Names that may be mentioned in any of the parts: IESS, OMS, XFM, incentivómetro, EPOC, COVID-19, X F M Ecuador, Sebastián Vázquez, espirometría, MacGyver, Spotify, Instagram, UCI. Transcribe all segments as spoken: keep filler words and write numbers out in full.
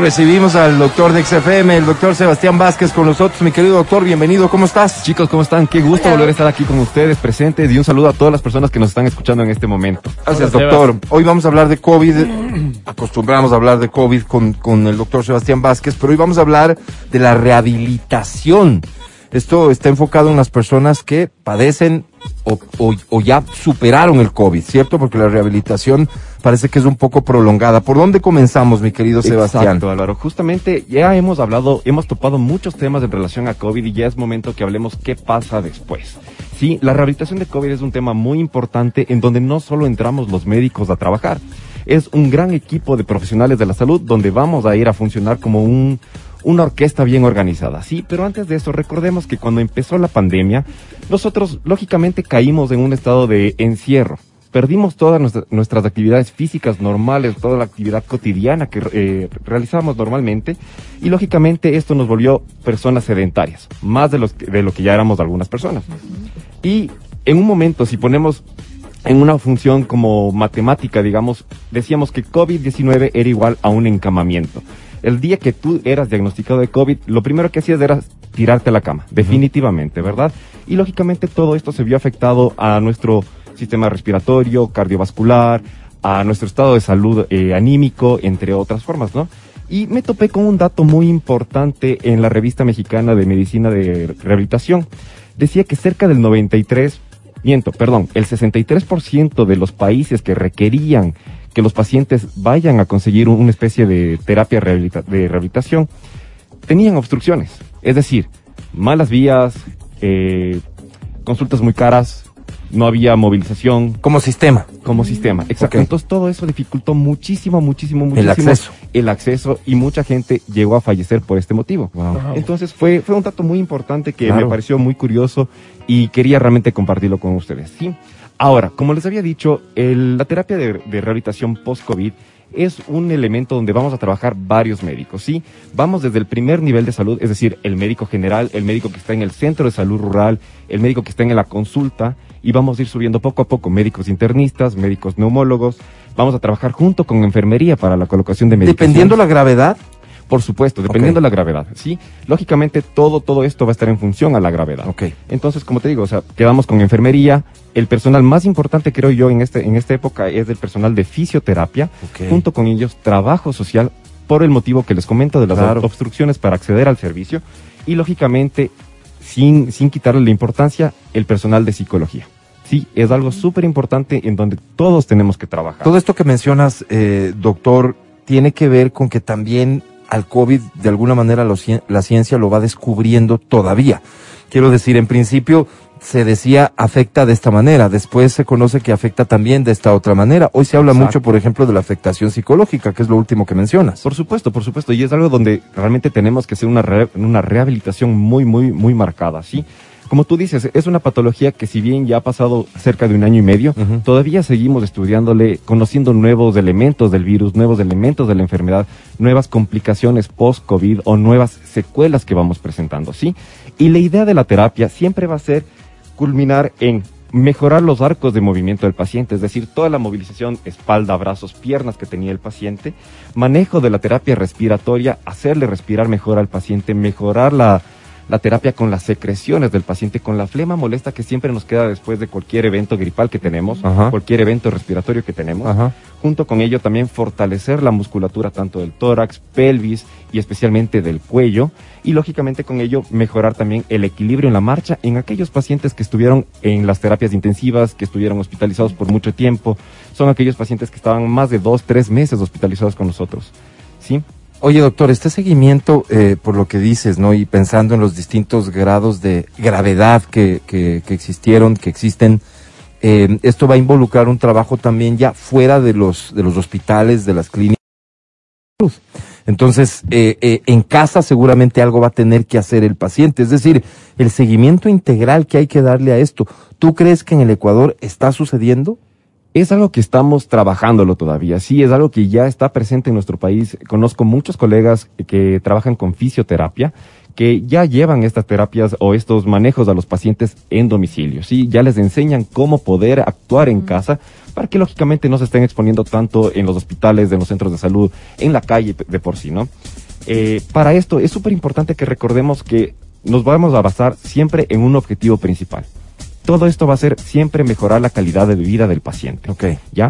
Recibimos al doctor de X F M, el doctor Sebastián Vázquez con nosotros. Mi querido doctor, bienvenido, ¿cómo estás? Chicos, ¿cómo están? Qué gusto volver a estar aquí con ustedes presentes y un saludo a todas las personas que nos están escuchando en este momento. Gracias, doctor. Hoy vamos a hablar de COVID, acostumbramos a hablar de COVID con, con el doctor Sebastián Vázquez, pero hoy vamos a hablar de la rehabilitación. Esto está enfocado en las personas que padecen o, o, o ya superaron el COVID, ¿cierto? Porque la rehabilitación parece que es un poco prolongada. ¿Por dónde comenzamos, mi querido Sebastián? Exacto, Álvaro. Justamente ya hemos hablado, hemos topado muchos temas en relación a COVID y ya es momento que hablemos qué pasa después. Sí, la rehabilitación de COVID es un tema muy importante en donde no solo entramos los médicos a trabajar. Es un gran equipo de profesionales de la salud donde vamos a ir a funcionar como un... una orquesta bien organizada, sí, pero antes de eso recordemos que cuando empezó la pandemia, nosotros lógicamente caímos en un estado de encierro, perdimos todas nuestra, nuestras actividades físicas normales, toda la actividad cotidiana que eh, realizábamos normalmente, y lógicamente esto nos volvió personas sedentarias, más de, los, de lo que ya éramos algunas personas. Y en un momento, si ponemos en una función como matemática, digamos, decíamos que COVID diecinueve era igual a un encamamiento. El día que tú eras diagnosticado de COVID, lo primero que hacías era tirarte a la cama, definitivamente, ¿verdad? Y lógicamente todo esto se vio afectado a nuestro sistema respiratorio, cardiovascular, a nuestro estado de salud eh, anímico, entre otras formas, ¿no? Y me topé con un dato muy importante en la Revista Mexicana de Medicina de Rehabilitación. Decía que cerca del noventa y tres, miento, perdón, el sesenta y tres por ciento de los países que requerían que los pacientes vayan a conseguir una especie de terapia rehabilita- de rehabilitación, tenían obstrucciones, es decir, malas vías, eh, consultas muy caras, no había movilización. Como sistema. Como sistema, exacto. Okay. Entonces todo eso dificultó muchísimo, muchísimo, muchísimo. El acceso. El acceso y mucha gente llegó a fallecer por este motivo. Wow. Entonces fue, fue un dato muy importante que claro. Me pareció muy curioso y quería realmente compartirlo con ustedes, ¿sí? Ahora, como les había dicho, el, la terapia de, de rehabilitación post-COVID es un elemento donde vamos a trabajar varios médicos, ¿sí? Vamos desde el primer nivel de salud, es decir, el médico general, el médico que está en el centro de salud rural, el médico que está en la consulta, y vamos a ir subiendo poco a poco médicos internistas, médicos neumólogos, vamos a trabajar junto con enfermería para la colocación de medicación. ¿Dependiendo la gravedad? Por supuesto, dependiendo okay. de la gravedad, ¿sí? Lógicamente, todo, todo esto va a estar en función a la gravedad. Okay. Entonces, como te digo, o sea, quedamos con enfermería. El personal más importante, creo yo, en este, en esta época es el personal de fisioterapia. Okay. Junto con ellos, trabajo social, por el motivo que les comento de las claro. obstrucciones para acceder al servicio. Y, lógicamente, sin, sin quitarle la importancia, el personal de psicología. Sí, es algo súper importante en donde todos tenemos que trabajar. Todo esto que mencionas, eh, doctor, tiene que ver con que también... al COVID, de alguna manera, lo, la ciencia lo va descubriendo todavía. Quiero decir, en principio se decía afecta de esta manera, después se conoce que afecta también de esta otra manera. Hoy se habla Exacto. mucho, por ejemplo, de la afectación psicológica, que es lo último que mencionas. Por supuesto, por supuesto, y es algo donde realmente tenemos que hacer una, re, una rehabilitación muy, muy, muy marcada, ¿sí? Como tú dices, es una patología que si bien ya ha pasado cerca de un año y medio, uh-huh. todavía seguimos estudiándole, conociendo nuevos elementos del virus, nuevos elementos de la enfermedad, nuevas complicaciones post-COVID o nuevas secuelas que vamos presentando, ¿sí? Y la idea de la terapia siempre va a ser culminar en mejorar los arcos de movimiento del paciente, es decir, toda la movilización, espalda, brazos, piernas que tenía el paciente, manejo de la terapia respiratoria, hacerle respirar mejor al paciente, mejorar la... la terapia con las secreciones del paciente, con la flema molesta que siempre nos queda después de cualquier evento gripal que tenemos, Ajá. cualquier evento respiratorio que tenemos. Ajá. Junto con ello también fortalecer la musculatura tanto del tórax, pelvis y especialmente del cuello. Y lógicamente con ello mejorar también el equilibrio en la marcha en aquellos pacientes que estuvieron en las terapias intensivas, que estuvieron hospitalizados por mucho tiempo. Son aquellos pacientes que estaban más de dos, tres meses hospitalizados con nosotros, ¿sí? Oye, doctor, este seguimiento, eh, por lo que dices, ¿no? Y pensando en los distintos grados de gravedad que, que, que existieron, que existen, eh, esto va a involucrar un trabajo también ya fuera de los, de los hospitales, de las clínicas. Entonces, eh, eh, en casa seguramente algo va a tener que hacer el paciente. Es decir, el seguimiento integral que hay que darle a esto. ¿Tú crees que en el Ecuador está sucediendo? Es algo que estamos trabajándolo todavía, sí, es algo que ya está presente en nuestro país. Conozco muchos colegas que trabajan con fisioterapia, que ya llevan estas terapias o estos manejos a los pacientes en domicilio, ¿sí? Ya les enseñan cómo poder actuar en casa para que lógicamente no se estén exponiendo tanto en los hospitales, en los centros de salud, en la calle de por sí, ¿no? Eh, para esto es súper importante que recordemos que nos vamos a basar siempre en un objetivo principal. Todo esto va a ser siempre mejorar la calidad de vida del paciente. Ok. ¿Ya?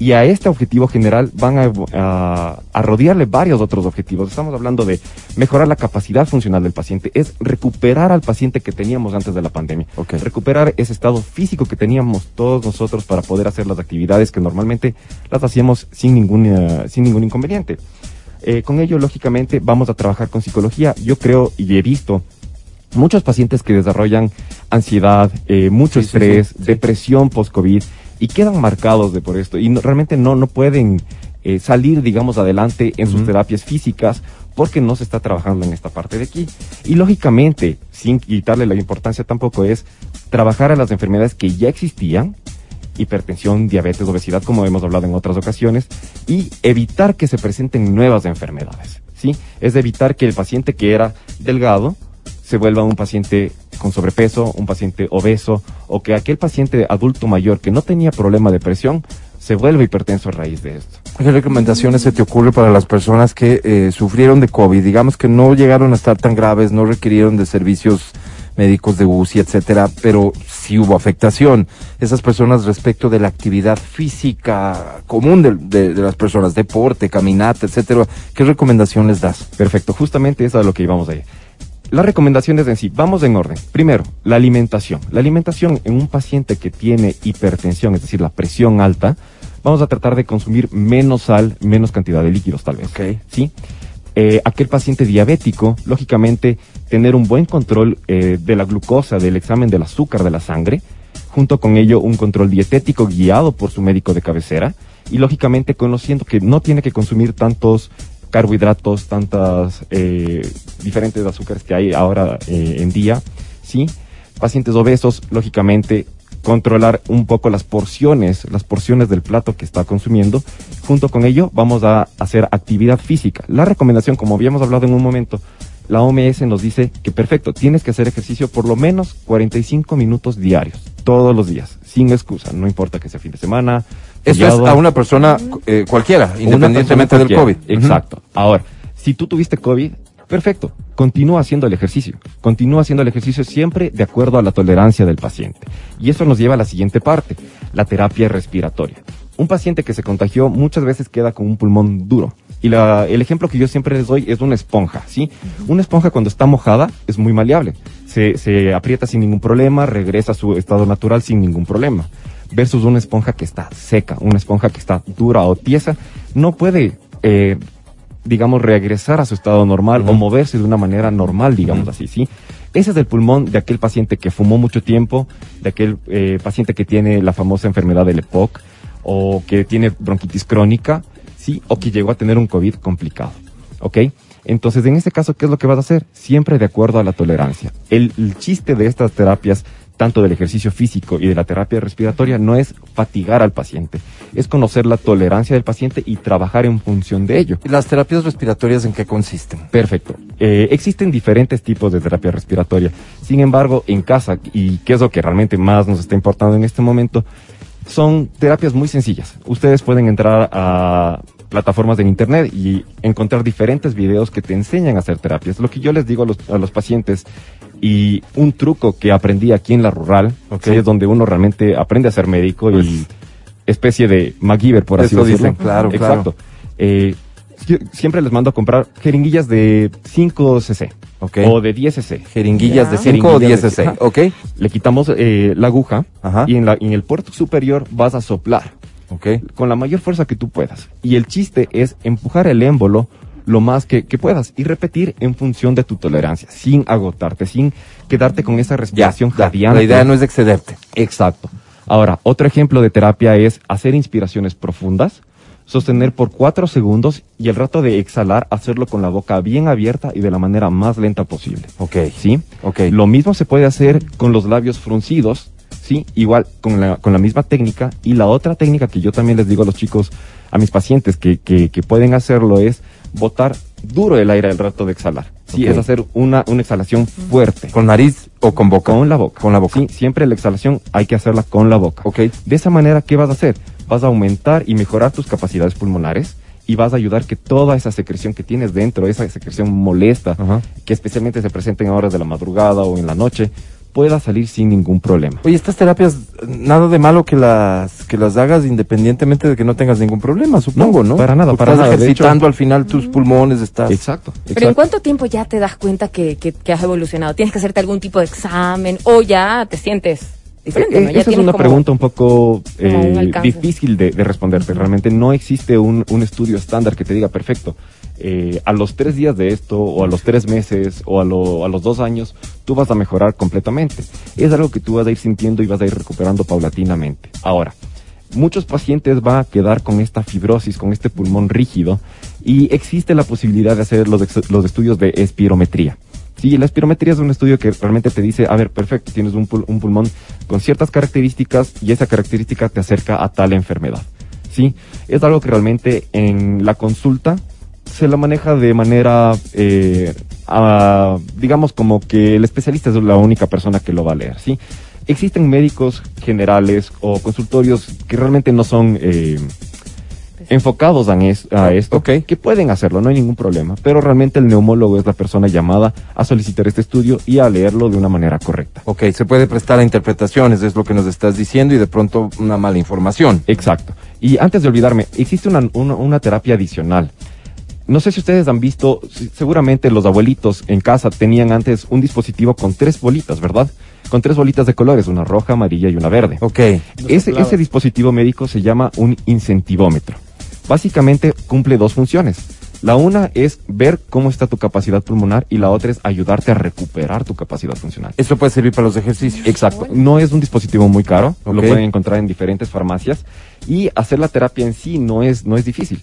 Y a este objetivo general van a, a, a rodearle varios otros objetivos. Estamos hablando de mejorar la capacidad funcional del paciente, es recuperar al paciente que teníamos antes de la pandemia. Okay. Recuperar ese estado físico que teníamos todos nosotros para poder hacer las actividades que normalmente las hacíamos sin ningún, uh, sin ningún inconveniente. Eh, con ello, lógicamente, vamos a trabajar con psicología. Yo creo y he visto muchos pacientes que desarrollan ansiedad, eh, mucho sí, estrés, sí, sí, sí. depresión post-COVID, y quedan marcados de por esto, y no, realmente no, no pueden eh, salir, digamos, adelante en uh-huh. sus terapias físicas, porque no se está trabajando en esta parte de aquí. Y lógicamente, sin quitarle la importancia tampoco, es trabajar a las enfermedades que ya existían, hipertensión, diabetes, obesidad, como hemos hablado en otras ocasiones, y evitar que se presenten nuevas enfermedades, ¿sí? Es evitar que el paciente que era delgado se vuelva un paciente con sobrepeso, un paciente obeso, o que aquel paciente adulto mayor que no tenía problema de presión se vuelve hipertenso a raíz de esto. ¿Qué recomendaciones se te ocurre para las personas que eh, sufrieron de COVID? Digamos que no llegaron a estar tan graves, no requirieron de servicios médicos de U C I, etcétera, pero sí hubo afectación. Esas personas respecto de la actividad física común de, de, de las personas, deporte, caminata, etcétera, ¿qué recomendación les das? Perfecto, justamente eso es lo que íbamos a ir. Las recomendaciones en sí, vamos en orden. Primero, la alimentación. La alimentación en un paciente que tiene hipertensión, es decir, la presión alta, vamos a tratar de consumir menos sal, menos cantidad de líquidos tal vez. Okay. ¿Sí? Eh, aquel paciente diabético, lógicamente, tener un buen control eh, de la glucosa, del examen del azúcar de la sangre, junto con ello un control dietético guiado por su médico de cabecera, y lógicamente conociendo que no tiene que consumir tantos carbohidratos, tantas eh, diferentes azúcares que hay ahora eh, en día, ¿sí? Pacientes obesos, lógicamente, controlar un poco las porciones, las porciones del plato que está consumiendo. Junto con ello, vamos a hacer actividad física. La recomendación, como habíamos hablado en un momento, la O M S nos dice que perfecto, tienes que hacer ejercicio por lo menos cuarenta y cinco minutos diarios, todos los días, sin excusa, no importa que sea fin de semana. Eso es a una persona eh, cualquiera, independientemente persona cualquiera. del COVID. Exacto. Uh-huh. Ahora, si tú tuviste COVID, perfecto, continúa haciendo el ejercicio, continúa haciendo el ejercicio siempre de acuerdo a la tolerancia del paciente. Y eso nos lleva a la siguiente parte, la terapia respiratoria. Un paciente que se contagió muchas veces queda con un pulmón duro. Y la, el ejemplo que yo siempre les doy es una esponja, ¿sí? Una esponja cuando está mojada es muy maleable. Se, se aprieta sin ningún problema, regresa a su estado natural sin ningún problema. Versus una esponja que está seca, una esponja que está dura o tiesa, no puede, eh, digamos, regresar a su estado normal uh-huh. o moverse de una manera normal, digamos uh-huh. así, ¿sí? Ese es el pulmón de aquel paciente que fumó mucho tiempo, de aquel eh, paciente que tiene la famosa enfermedad del E P O C, o que tiene bronquitis crónica, ¿sí? O que llegó a tener un COVID complicado, ¿ok? Entonces, en este caso, ¿qué es lo que vas a hacer? Siempre de acuerdo a la tolerancia. El, el chiste de estas terapias, tanto del ejercicio físico y de la terapia respiratoria, no es fatigar al paciente, es conocer la tolerancia del paciente y trabajar en función de ello. ¿Y las terapias respiratorias en qué consisten? Perfecto. Eh, existen diferentes tipos de terapia respiratoria. Sin embargo, en casa, y qué es lo que realmente más nos está importando en este momento, son terapias muy sencillas. Ustedes pueden entrar a plataformas en internet y encontrar diferentes videos que te enseñan a hacer terapias. Lo que yo les digo a los, a los pacientes, y un truco que aprendí aquí en la rural, okay. que es donde uno realmente aprende a ser médico, pues, y especie de MacGyver, por así decirlo. Dicen, claro, Exacto. claro. Eh, siempre les mando a comprar jeringuillas de cinco ce ce okay. o de diez ce ce. Jeringuillas yeah. de cinco o diez ce ce, ok. Le quitamos eh, la aguja Ajá. y en, la, en el puerto superior vas a soplar okay. con la mayor fuerza que tú puedas. Y el chiste es empujar el émbolo lo más que, que puedas y repetir en función de tu tolerancia, sin agotarte, sin quedarte con esa respiración yeah, jadeante. La idea no es excederte. Exacto. Ahora, otro ejemplo de terapia es hacer inspiraciones profundas, sostener por cuatro segundos y el rato de exhalar hacerlo con la boca bien abierta y de la manera más lenta posible. Ok. ¿Sí? Ok. Lo mismo se puede hacer con los labios fruncidos, ¿sí? Igual con la, con la misma técnica. Y la otra técnica que yo también les digo a los chicos, a mis pacientes que, que, que pueden hacerlo, es botar duro el aire al rato de exhalar. sí, okay. es hacer una, una exhalación fuerte. ¿Con nariz o con boca? Con la boca. Con la boca. Sí, siempre la exhalación hay que hacerla con la boca. Okay. De esa manera, ¿qué vas a hacer? Vas a aumentar y mejorar tus capacidades pulmonares y vas a ayudar que toda esa secreción que tienes dentro, esa secreción molesta, uh-huh. que especialmente se presenta en horas de la madrugada o en la noche, pueda salir sin ningún problema. Oye, estas terapias, nada de malo que las que las hagas independientemente de que no tengas ningún problema, supongo, ¿no? ¿no? Para nada, para nada. Estás ejercitando al final tus pulmones, estás... Exacto, exacto. Pero ¿en cuánto tiempo ya te das cuenta que, que, que has evolucionado? ¿Tienes que hacerte algún tipo de examen o ya te sientes diferente? Eh, ¿no? Esa es una como, pregunta un poco eh, un difícil de, de responderte. Uh-huh. Realmente no existe un, un estudio estándar que te diga, perfecto, Eh, a los tres días de esto, o a los tres meses, o a, lo, a los dos años, tú vas a mejorar completamente. Es algo que tú vas a ir sintiendo y vas a ir recuperando paulatinamente. Ahora, muchos pacientes van a quedar con esta fibrosis, con este pulmón rígido, y existe la posibilidad de hacer los, ex, los estudios de espirometría. Sí, la espirometría es un estudio que realmente te dice, a ver, perfecto, tienes un, pul- un pulmón con ciertas características, y esa característica te acerca a tal enfermedad. Sí, es algo que realmente en la consulta se la maneja de manera, eh, a, digamos, como que el especialista es la única persona que lo va a leer, ¿sí? Existen médicos generales o consultorios que realmente no son eh, enfocados en es, a esto, okay. que pueden hacerlo, no hay ningún problema, pero realmente el neumólogo es la persona llamada a solicitar este estudio y a leerlo de una manera correcta. Ok, se puede prestar a interpretaciones, es lo que nos estás diciendo, y de pronto una mala información. Exacto. Y antes de olvidarme, existe una, una, una terapia adicional. No sé si ustedes han visto, seguramente los abuelitos en casa tenían antes un dispositivo con tres bolitas, ¿verdad? Con tres bolitas de colores, una roja, amarilla y una verde. Ok. Ese, ese dispositivo médico se llama un incentivómetro. Básicamente cumple dos funciones. La una es ver cómo está tu capacidad pulmonar y la otra es ayudarte a recuperar tu capacidad funcional. Eso puede servir para los ejercicios. Exacto. Bueno. No es un dispositivo muy caro, okay. Lo pueden encontrar en diferentes farmacias y hacer la terapia en sí no es, no es difícil.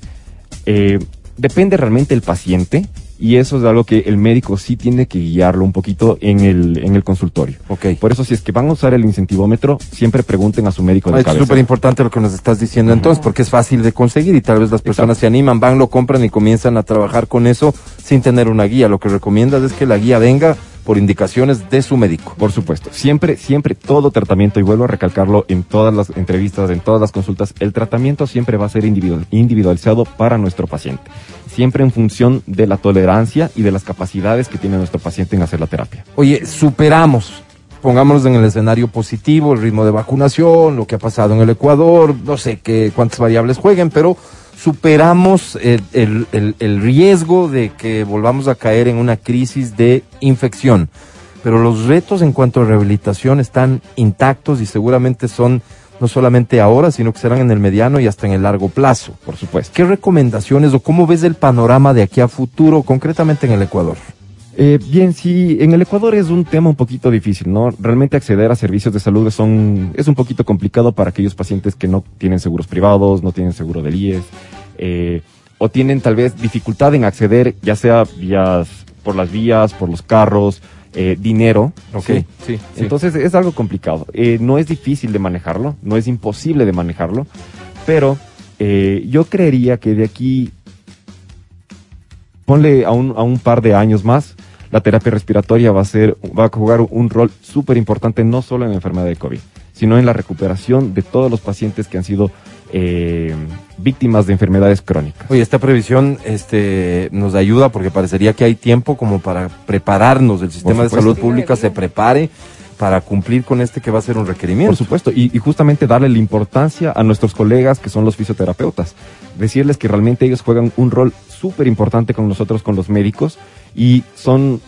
Eh... Depende realmente el paciente y eso es algo que el médico sí tiene que guiarlo un poquito en el en el consultorio. Okay. Por eso si es que van a usar el incentivómetro, siempre pregunten a su médico de ah, cabeza. Es súper importante lo que nos estás diciendo uh-huh. entonces, porque es fácil de conseguir y tal vez las personas Exacto. se animan, van, lo compran y comienzan a trabajar con eso sin tener una guía. Lo que recomiendas es que la guía venga por indicaciones de su médico. Por supuesto. Siempre, siempre todo tratamiento, y vuelvo a recalcarlo en todas las entrevistas, en todas las consultas, el tratamiento siempre va a ser individual, individualizado para nuestro paciente. Siempre en función de la tolerancia y de las capacidades que tiene nuestro paciente en hacer la terapia. Oye, superamos, pongámonos en el escenario positivo, el ritmo de vacunación, lo que ha pasado en el Ecuador, no sé qué, cuántas variables jueguen, pero superamos el, el, el, el riesgo de que volvamos a caer en una crisis de infección, pero los retos en cuanto a rehabilitación están intactos y seguramente son no solamente ahora, sino que serán en el mediano y hasta en el largo plazo. Por supuesto. ¿Qué recomendaciones o cómo ves el panorama de aquí a futuro, concretamente en el Ecuador? Eh, bien, sí, en el Ecuador es un tema un poquito difícil, ¿no? Realmente acceder a servicios de salud son, es un poquito complicado para aquellos pacientes que no tienen seguros privados, no tienen seguro del I E S S, eh, o tienen tal vez dificultad en acceder, ya sea vías, por las vías, por los carros, eh, dinero. Ok, sí, sí, sí. Entonces es algo complicado. Eh, no es difícil de manejarlo, no es imposible de manejarlo, pero eh, yo creería que de aquí, ponle a un, a un par de años más, la terapia respiratoria va a ser, va a jugar un rol súper importante no solo en la enfermedad de COVID, sino en la recuperación de todos los pacientes que han sido eh, víctimas de enfermedades crónicas. Oye, esta previsión este, nos ayuda porque parecería que hay tiempo como para prepararnos, el sistema de salud pública se prepare para cumplir con este que va a ser un requerimiento. Por supuesto, y, y justamente darle la importancia a nuestros colegas que son los fisioterapeutas, decirles que realmente ellos juegan un rol súper importante con nosotros, con los médicos, y son,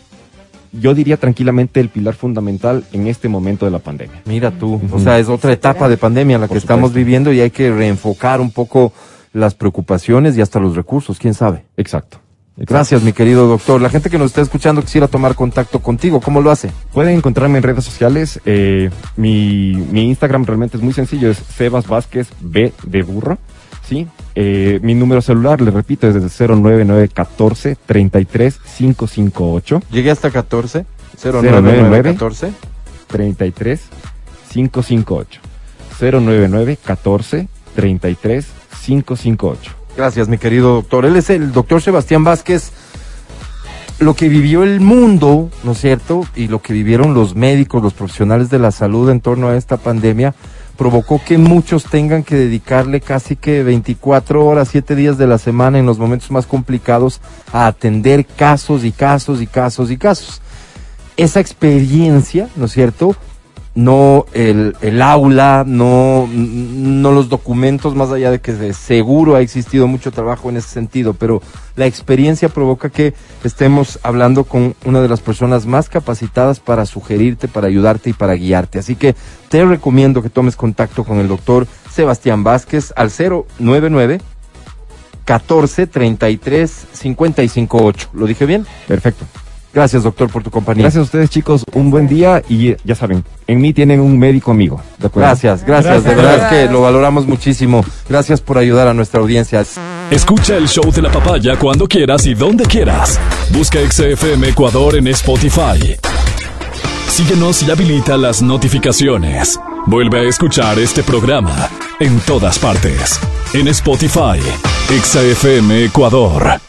yo diría tranquilamente, el pilar fundamental en este momento de la pandemia. Mira tú, uh-huh. o sea, es otra etapa de pandemia la que estamos viviendo y hay que reenfocar un poco las preocupaciones y hasta los recursos, quién sabe. Exacto. Exacto. Gracias, mi querido doctor. La gente que nos está escuchando quisiera tomar contacto contigo. ¿Cómo lo hace? Pueden encontrarme en redes sociales. Eh, mi, mi Instagram realmente es muy sencillo, es Sebas Vázquez B de burro. Sí. Eh, mi número celular, les repito, es del cero nueve nueve uno cuatro tres tres cinco cinco ocho. Llegué hasta catorce. cero nueve nueve uno cuatro tres tres cinco cinco ocho. cero nueve nueve uno cuatro tres tres cinco cinco ocho. Gracias, mi querido doctor. Él es el doctor Sebastián Vázquez, lo que vivió el mundo, ¿no es cierto?, y lo que vivieron los médicos, los profesionales de la salud en torno a esta pandemia, provocó que muchos tengan que dedicarle casi que veinticuatro horas, siete días de la semana en los momentos más complicados a atender casos y casos y casos y casos. Esa experiencia, ¿no es cierto?, no el, el aula, no, no los documentos, más allá de que seguro ha existido mucho trabajo en ese sentido, pero la experiencia provoca que estemos hablando con una de las personas más capacitadas para sugerirte, para ayudarte y para guiarte. Así que te recomiendo que tomes contacto con el doctor Sebastián Vázquez al cero nueve nueve, uno cuatro tres tres, cinco cinco ocho. ¿Lo dije bien? Perfecto. Gracias, doctor, por tu compañía. Gracias a ustedes, chicos. Un buen día y ya saben, en mí tienen un médico amigo. ¿De acuerdo? Gracias, gracias, gracias. De verdad gracias. Es que lo valoramos muchísimo. Gracias por ayudar a nuestra audiencia. Escucha el show de la papaya cuando quieras y donde quieras. Busca X F M Ecuador en Spotify. Síguenos y habilita las notificaciones. Vuelve a escuchar este programa en todas partes. En Spotify, X F M Ecuador.